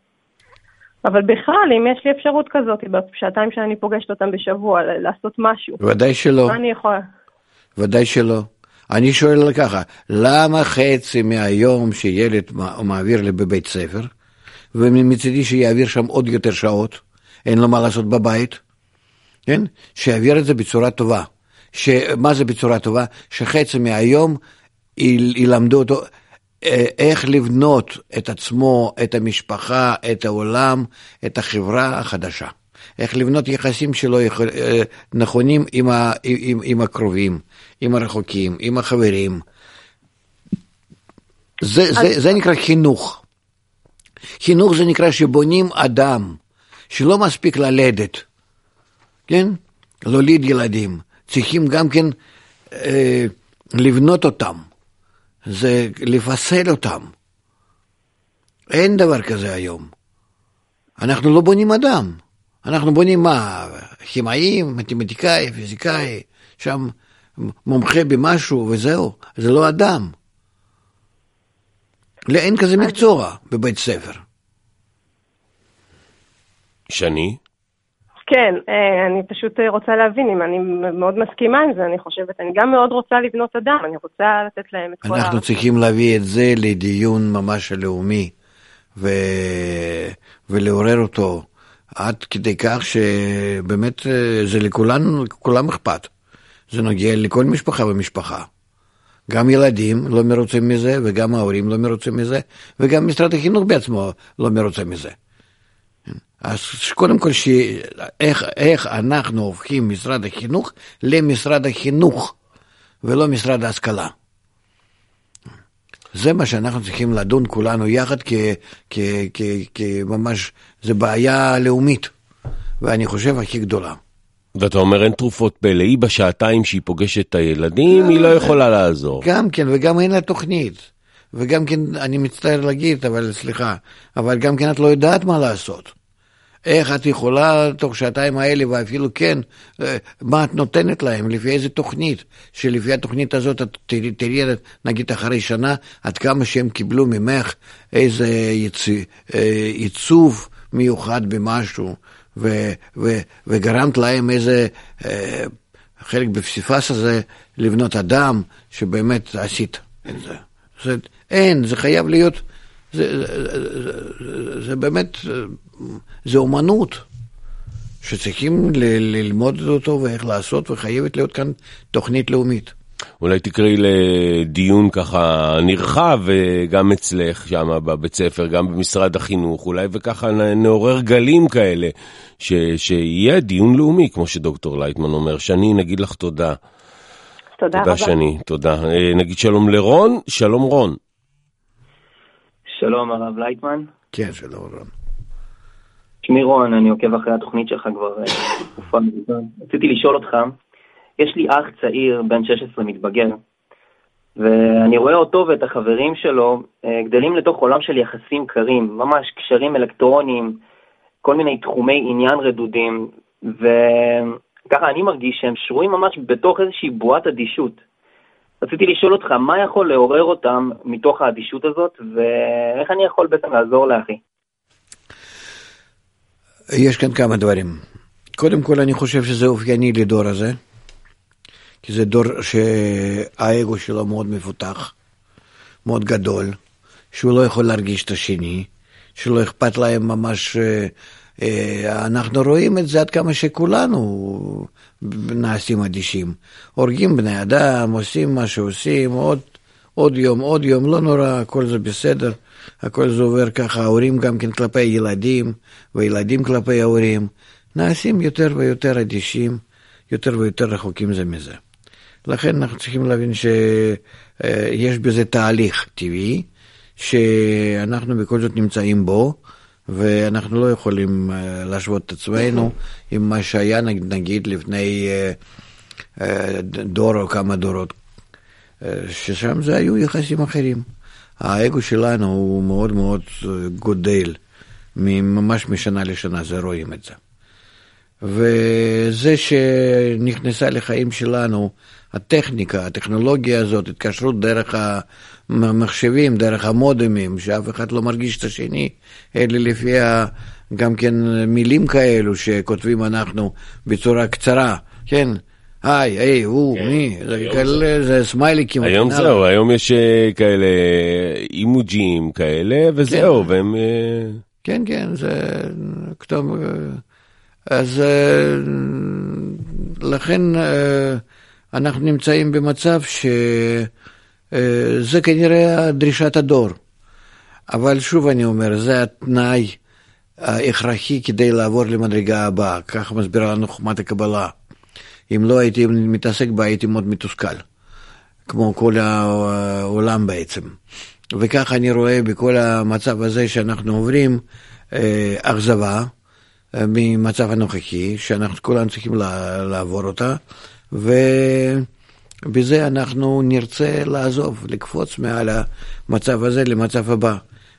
אבל בכלל, אם יש לי אפשרות כזאת, בשעתיים שאני פוגשת אותם בשבוע, לעשות משהו. ודאי שלא. אני יכולה... ודאי שלא. אני שואל ככה, למה חצי מהיום שילד מעביר לי בבית ספר, ומצידי שיעביר שם עוד יותר שעות, אין לו מה לעשות בבית, כן? שיעביר את זה בצורה טובה. מה זה בצורה טובה? שחצי מהיום ילמדו אותו איך לבנות את עצמו, את המשפחה, את העולם, את החברה החדשה. איך לבנות יחסים שלו נכונים עם הקרובים, עם הרחוקים, עם החברים. זה נקרא חינוך. חינוך זה נקרא שבונים אדם, שלא מספיק ללדת, כן? לוליד ילדים. צריכים גם כן לבנות אותם, זה לפסל אותם. אין דבר כזה היום. אנחנו לא בונים אדם. אנחנו בונים מה? כימאים, מתמטיקאי, פיזיקאי, שם מומחה במשהו וזהו. זה לא אדם. אין כזה מקצוע בבית ספר. שני? כן, אני פשוט רוצה להבין אם אני מאוד מסכימה עם זה, אני חושבת, אני גם מאוד רוצה לבנות אדם, אני רוצה לתת להם את כל ה... אנחנו צריכים להביא את זה לדיון ממש הלאומי, ולעורר אותו עד כדי כך שבאמת זה לכולם אכפת, זה נוגע לכל משפחה ומשפחה. גם ילדים לא מרוצים מזה, וגם ההורים לא מרוצים מזה, וגם משרד החינוך בעצמו לא מרוצה מזה. אז קודם כל, איך אנחנו הופכים משרד החינוך למשרד החינוך, ולא משרד ההשכלה. זה מה שאנחנו צריכים לדון כולנו יחד, ממש, זה בעיה לאומית, ואני חושב הכי גדולה. ואתה אומר, אין תרופות פלא, היא בשעתיים שהיא פוגשת את הילדים, היא לא יכולה לעזור. גם כן, וגם אין לה תוכנית. וגם כן, אני מצטער להגיד, אבל סליחה, אבל גם כן את לא יודעת מה לעשות. איך את יכולה תוך שעתיים האלה, ואפילו כן, מה את נותנת להם, לפי איזה תוכנית, שלפי התוכנית הזאת, את תראי, נגיד אחרי שנה, עד כמה שהם קיבלו ממך איזה ייצוב מיוחד במשהו, וגרמת להם איזה חלק בפסיפס הזה לבנות אדם שבאמת עשית את זה. אין, זה חייב להיות, זה באמת, זה אומנות שצריכים ללמוד אותו ואיך לעשות, וחייבת להיות כאן תוכנית לאומית. אולי תקראי לדיון ככה נרחב, גם אצלך שם בבית ספר, גם במשרד החינוך, אולי וככה נעורר גלים כאלה, שיהיה דיון לאומי, כמו שדוקטור לייטמן אומר. שני, נגיד לך תודה. תודה שני, תודה. נגיד שלום לרון, שלום רון. שלום הרב לייטמן. כן, שלום רון. שמי רון, אני עוקב אחרי התוכנית שלך כבר תקופה. רציתי לשאול אותך, יש לי אח צעיר בן 16 מתבגר, ואני רואה אותו ואת החברים שלו גדלים לתוך עולם של יחסים קרים, ממש קשרים אלקטרונים, כל מיני תחומי עניין רדודים, ככה אני מרגיש שהם שרויים ממש בתוך איזושהי בועת אדישות. רציתי לשאול אותך, מה יכול לעורר אותם מתוך האדישות הזאת, ואיך אני יכול בעצם לעזור לאחי? יש כאן כמה דברים. קודם כל, אני חושב שזה אופייני לדור הזה, כי זה דור שהאגו שלו מאוד מפותח, מאוד גדול, שהוא לא יכול להרגיש את השני, שלא אכפת להם ממש... אנחנו רואים את זה עד כמה שכולנו נעשים אדישים, הורגים בני אדם, עושים מה שעושים, עוד יום, לא נורא, הכל זה בסדר, הכל זה עובר ככה, ההורים גם כן כלפי ילדים, וילדים כלפי ההורים, נעשים יותר ויותר אדישים, יותר ויותר רחוקים זה מזה. לכן אנחנו צריכים להבין שיש בזה תהליך טבעי, שאנחנו בכל זאת נמצאים בו, ואנחנו לא יכולים להשוות את עצמנו עם מה שהיה נגיד לפני דור או כמה דורות, ששם זה היו יחסים אחרים. האגו שלנו הוא מאוד מאוד גודל, ממש משנה לשנה, זה רואים את זה. וזה שנכנסה לחיים שלנו, הטכניקה, הטכנולוגיה הזאת, התקשרות דרך המחשבים, דרך המודמים, שאף אחד לא מרגיש את השני, אלה לפי גם כן מילים כאלו שכותבים אנחנו בצורה קצרה, כן? היי, היי, הוא, מי? זה סמייליקים. היום זהו, היום יש כאלה אימוג'ים כאלה, וזהו, והם... כן, כן, זה כתוב... אז לכן... אנחנו נמצאים במצב שזה כנראה דרישת הדור. אבל שוב אני אומר, זה התנאי ההכרחי כדי לעבור למדרגה הבאה. כך מסבירה לנו חוכמת הקבלה. אם לא הייתי מתעסק בה, הייתי מאוד מתוסכל. כמו כל העולם בעצם. וכך אני רואה בכל המצב הזה שאנחנו עוברים אכזבה ממצב הנוכחי, שאנחנו כולנו צריכים לעבור אותה. ובזה אנחנו נרצה לעזוב, לקפוץ מעל המצב הזה למצב הבא.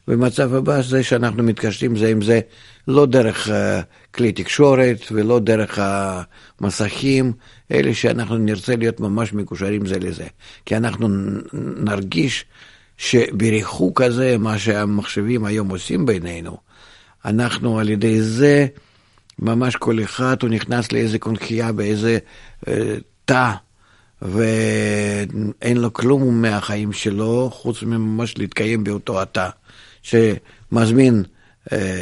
ומצב הבא זה שאנחנו מתקשרים זה עם זה, לא דרך כלי תקשורת ולא דרך המסכים, אלה שאנחנו נרצה להיות ממש מקושרים זה לזה. כי אנחנו נרגיש שבריחוק הזה, מה שהמחשבים היום עושים בינינו, אנחנו על ידי זה ממש כל אחד, הוא נכנס לאיזה קונכייה באיזה תא, ואין לו כלום מהחיים שלו, חוץ מממש להתקיים באותו התא, שמזמין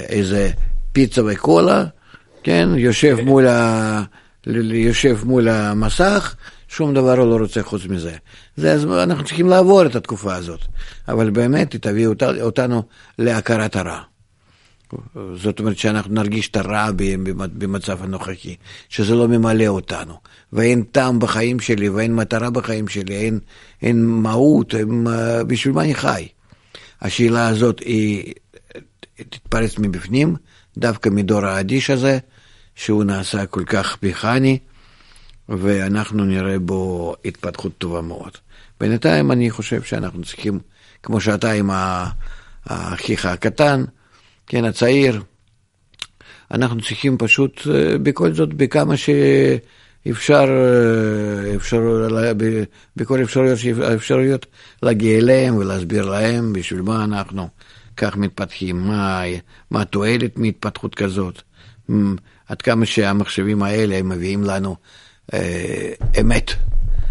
איזה פיצה וקולה, כן, יושב מול המסך, שום דבר הוא לא רוצה חוץ מזה. אנחנו צריכים לעבור את התקופה הזאת, אבל באמת היא תביא אותנו להכרת הרע. זאת אומרת שאנחנו נרגיש את הרע במצב הנוכחי, שזה לא ממלא אותנו, ואין טעם בחיים שלי, ואין מטרה בחיים שלי, אין מהות, בשביל מה אני חי? השאלה הזאת היא תתפרץ מבפנים, דווקא מדור האדיש הזה, שהוא נעשה כל כך פיכני, ואנחנו נראה בו התפתחות טובה מאוד. בינתיים אני חושב שאנחנו צריכים, כמו שאתה עם האחיך הקטן, כן, הצעיר, אנחנו צריכים פשוט בכל זאת, בכמה שאפשרויות להגיע אליהם ולהסביר להם בשביל מה אנחנו כך מתפתחים, מה התועלת מהתפתחות כזאת, עד כמה שהמחשבים האלה הם מביאים לנו אמת.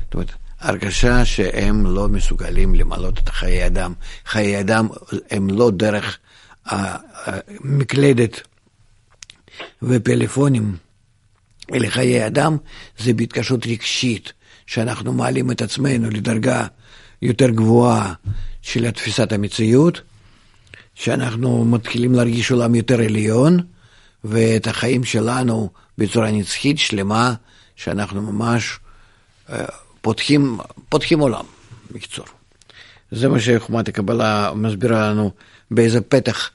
זאת אומרת, הרגשה שהם לא מסוגלים למלות את חיי אדם. חיי אדם הם לא דרך המקלדת ופלאפונים, אלה חיי אדם, זה בהתקשות רגשית, שאנחנו מעלים את עצמנו לדרגה יותר גבוהה של התפיסת המציאות, שאנחנו מתחילים להרגיש עולם יותר עליון, ואת החיים שלנו בצורה נצחית שלמה, שאנחנו ממש פותחים עולם, בקיצור. זה מה שחוכמת הקבלה מסבירה לנו, באיזה פתח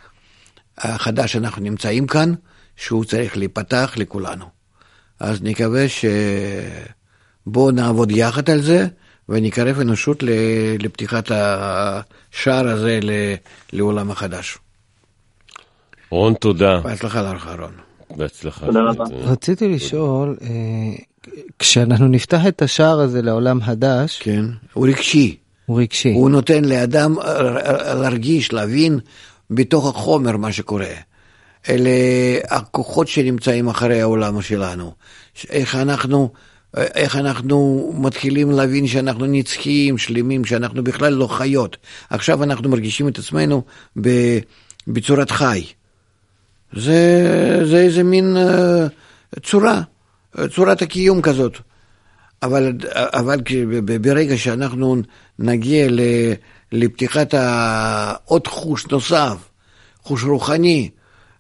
חדש אנחנו נמצאים כאן, שהוא צריך להיפתח לכולנו. אז נקווה שבואו נעבוד יחד על זה, ונקרב אנושות לפתיחת השער הזה לעולם החדש. רון, תודה. בהצלחה לך, רון. בהצלחה. תודה רבה. רציתי לשאול, כשאנחנו נפתח את השער הזה לעולם חדש, כן, הוא רגשי. הוא נותן לאדם להרגיש, להבין בתוך החומר מה שקורה. אלה הכוחות שנמצאים אחרי העולם שלנו. איך אנחנו מתחילים להבין שאנחנו נצחיים, שלמים, שאנחנו בכלל לא חיות. עכשיו אנחנו מרגישים את עצמנו בצורת חי. זה איזה מין צורת הקיום כזאת. אבל ברגע שאנחנו נגיע לפתיחת עוד חוש נוסף, חוש רוחני,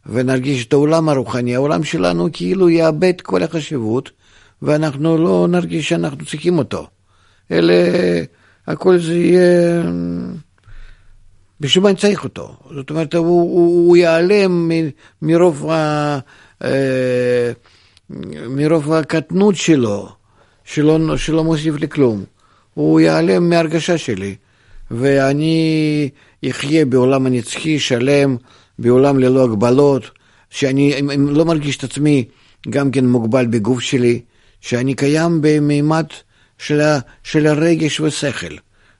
ונרגיש את העולם הרוחני, העולם שלנו כאילו יאבד כל החשיבות, ואנחנו לא נרגיש שאנחנו צריכים אותו. אלא הכל זה יהיה בשביל מה נצריך אותו. זאת אומרת, הוא ייעלם מרוב הקטנות שלא מוסיף לי כלום. הוא ייעלם מהרגשה שלי, ואני אחיה בעולם הנצחי שלם, בעולם ללא הגבלות, שאני לא מרגיש את עצמי גם כן מוגבל בגוף שלי, שאני קיים במימד של הרגש ושכל,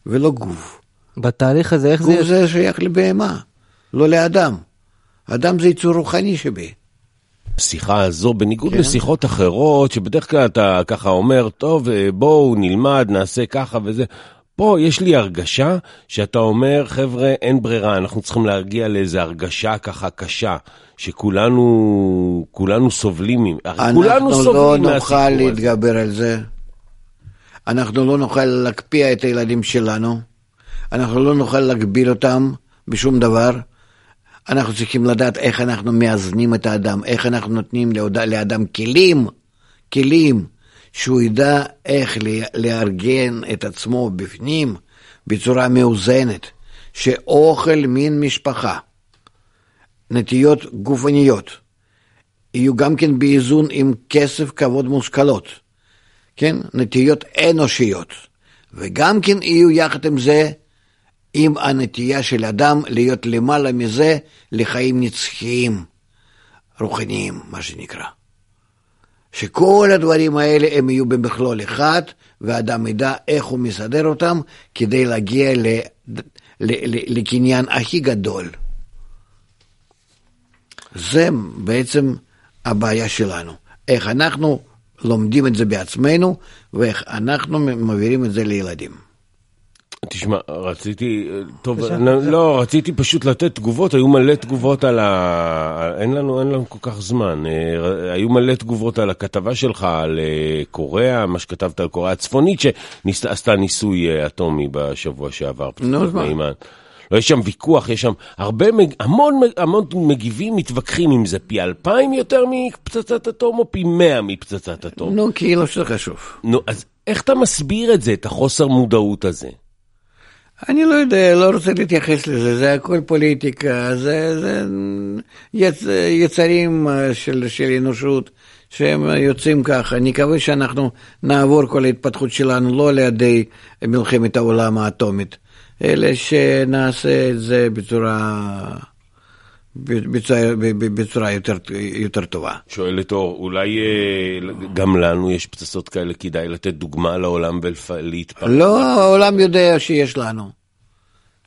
ולא גוף. בתהליך הזה איך זה... גוף זה שייך לבהמה, לא לאדם. אדם זה יצור רוחני שבי. השיחה הזו, בניגוד לשיחות אחרות, שבדרך כלל אתה ככה אומר, טוב, בואו נלמד, נעשה ככה וזה... פה יש לי הרגשה שאתה אומר, חבר'ה, אין ברירה, אנחנו צריכים להרגיע לאיזו הרגשה ככה קשה, שכולנו סובלים. אנחנו לא נוכל להתגבר על זה. אנחנו לא נוכל להקפיע את הילדים שלנו. אנחנו לא נוכל להגביל אותם בשום דבר. אנחנו צריכים לדעת איך אנחנו מאזנים את האדם, איך אנחנו נותנים לאדם כלים, שהוא ידע איך לארגן את עצמו בפנים בצורה מאוזנת, שאוכל מין משפחה, נטיות גופניות, יהיו גם כן באיזון עם כסף, כבוד, מושכלות, כן? נטיות אנושיות, וגם כן יהיו יחד עם זה, עם הנטייה של אדם להיות למעלה מזה, לחיים נצחיים, רוחניים, מה שנקרא. שכל הדברים האלה הם יהיו במכלול אחד, ואדם ידע איך הוא מסדר אותם, כדי להגיע לקניין הכי גדול. זה בעצם הבעיה שלנו. איך אנחנו לומדים את זה בעצמנו, ואיך אנחנו מעבירים את זה לילדים. תשמע, רציתי, טוב, לא, רציתי פשוט לתת תגובות, היו מלא תגובות על ה... אין לנו כל כך זמן, היו מלא תגובות על הכתבה שלך, על קוריאה, מה שכתבת על קוריאה הצפונית, שעשתה ניסוי אטומי בשבוע שעבר. נו, זמן. לא, יש שם ויכוח, יש שם הרבה, המון מגיבים מתווכחים אם זה פי 2,000 יותר מפצצת אטום או פי 100 מפצצת אטום. נו, כאילו שזה חשוב. נו, אז איך אתה מסביר את זה, את החוסר מודעות הזה? אני לא יודע, לא רוצה להתייחס לזה, זה הכל פוליטיקה, זה יצרים של אנושות שהם יוצאים ככה. אני מקווה שאנחנו נעבור כל ההתפתחות שלנו, לא לידי מלחמת העולם האטומית, אלא שנעשה את זה בצורה יותר טובה. שואל את אור, אולי גם לנו יש פצצות כאלה, כדאי לתת דוגמה לעולם ולהתפרק? לא, העולם יודע שיש לנו.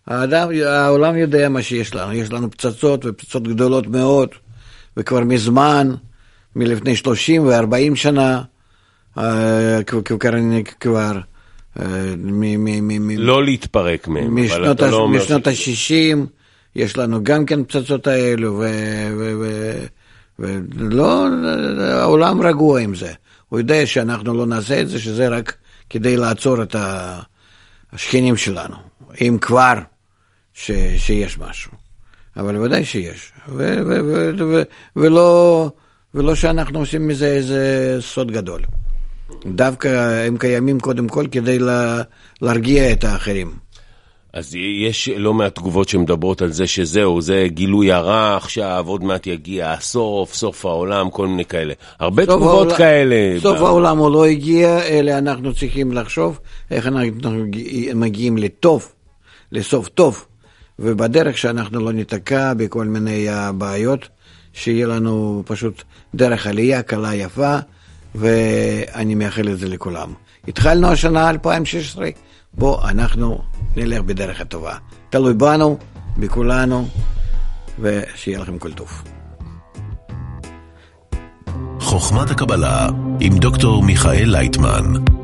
העולם יודע מה שיש לנו. יש לנו פצצות, ופצצות גדולות מאוד, וכבר מזמן, מלפני 30 ו-40 שנה, כבר לא להתפרק מהם. משנות ה-60 יש לנו גם כן פצצות האלו, ולא, העולם רגוע עם זה. הוא יודע שאנחנו לא נעשה את זה, שזה רק כדי לעצור את השכנים שלנו, אם כבר שיש משהו. אבל ודאי שיש. ולא שאנחנו עושים מזה איזה סוד גדול. דווקא הם קיימים קודם כל כדי להרגיע את האחרים. אז יש לא מהתגובות שמדברות על זה שזהו, זה גילוי הרע עכשיו, עוד מעט יגיע הסוף, סוף העולם, כל מיני כאלה. הרבה תגובות כאלה. סוף העולם הוא לא הגיע, אלא אנחנו צריכים לחשוב איך אנחנו מגיעים לטוב, לסוף טוב, ובדרך שאנחנו לא נתקע בכל מיני הבעיות, שיהיה לנו פשוט דרך עלייה, קלה יפה, ואני מאחל את זה לכולם. התחלנו השנה 2016, בו אנחנו נלך בדרך הטובה. תלוי בנו, בכולנו, ושיהיה לכם כל טוב. חוכמת הקבלה עם דוקטור מיכאל לייטמן.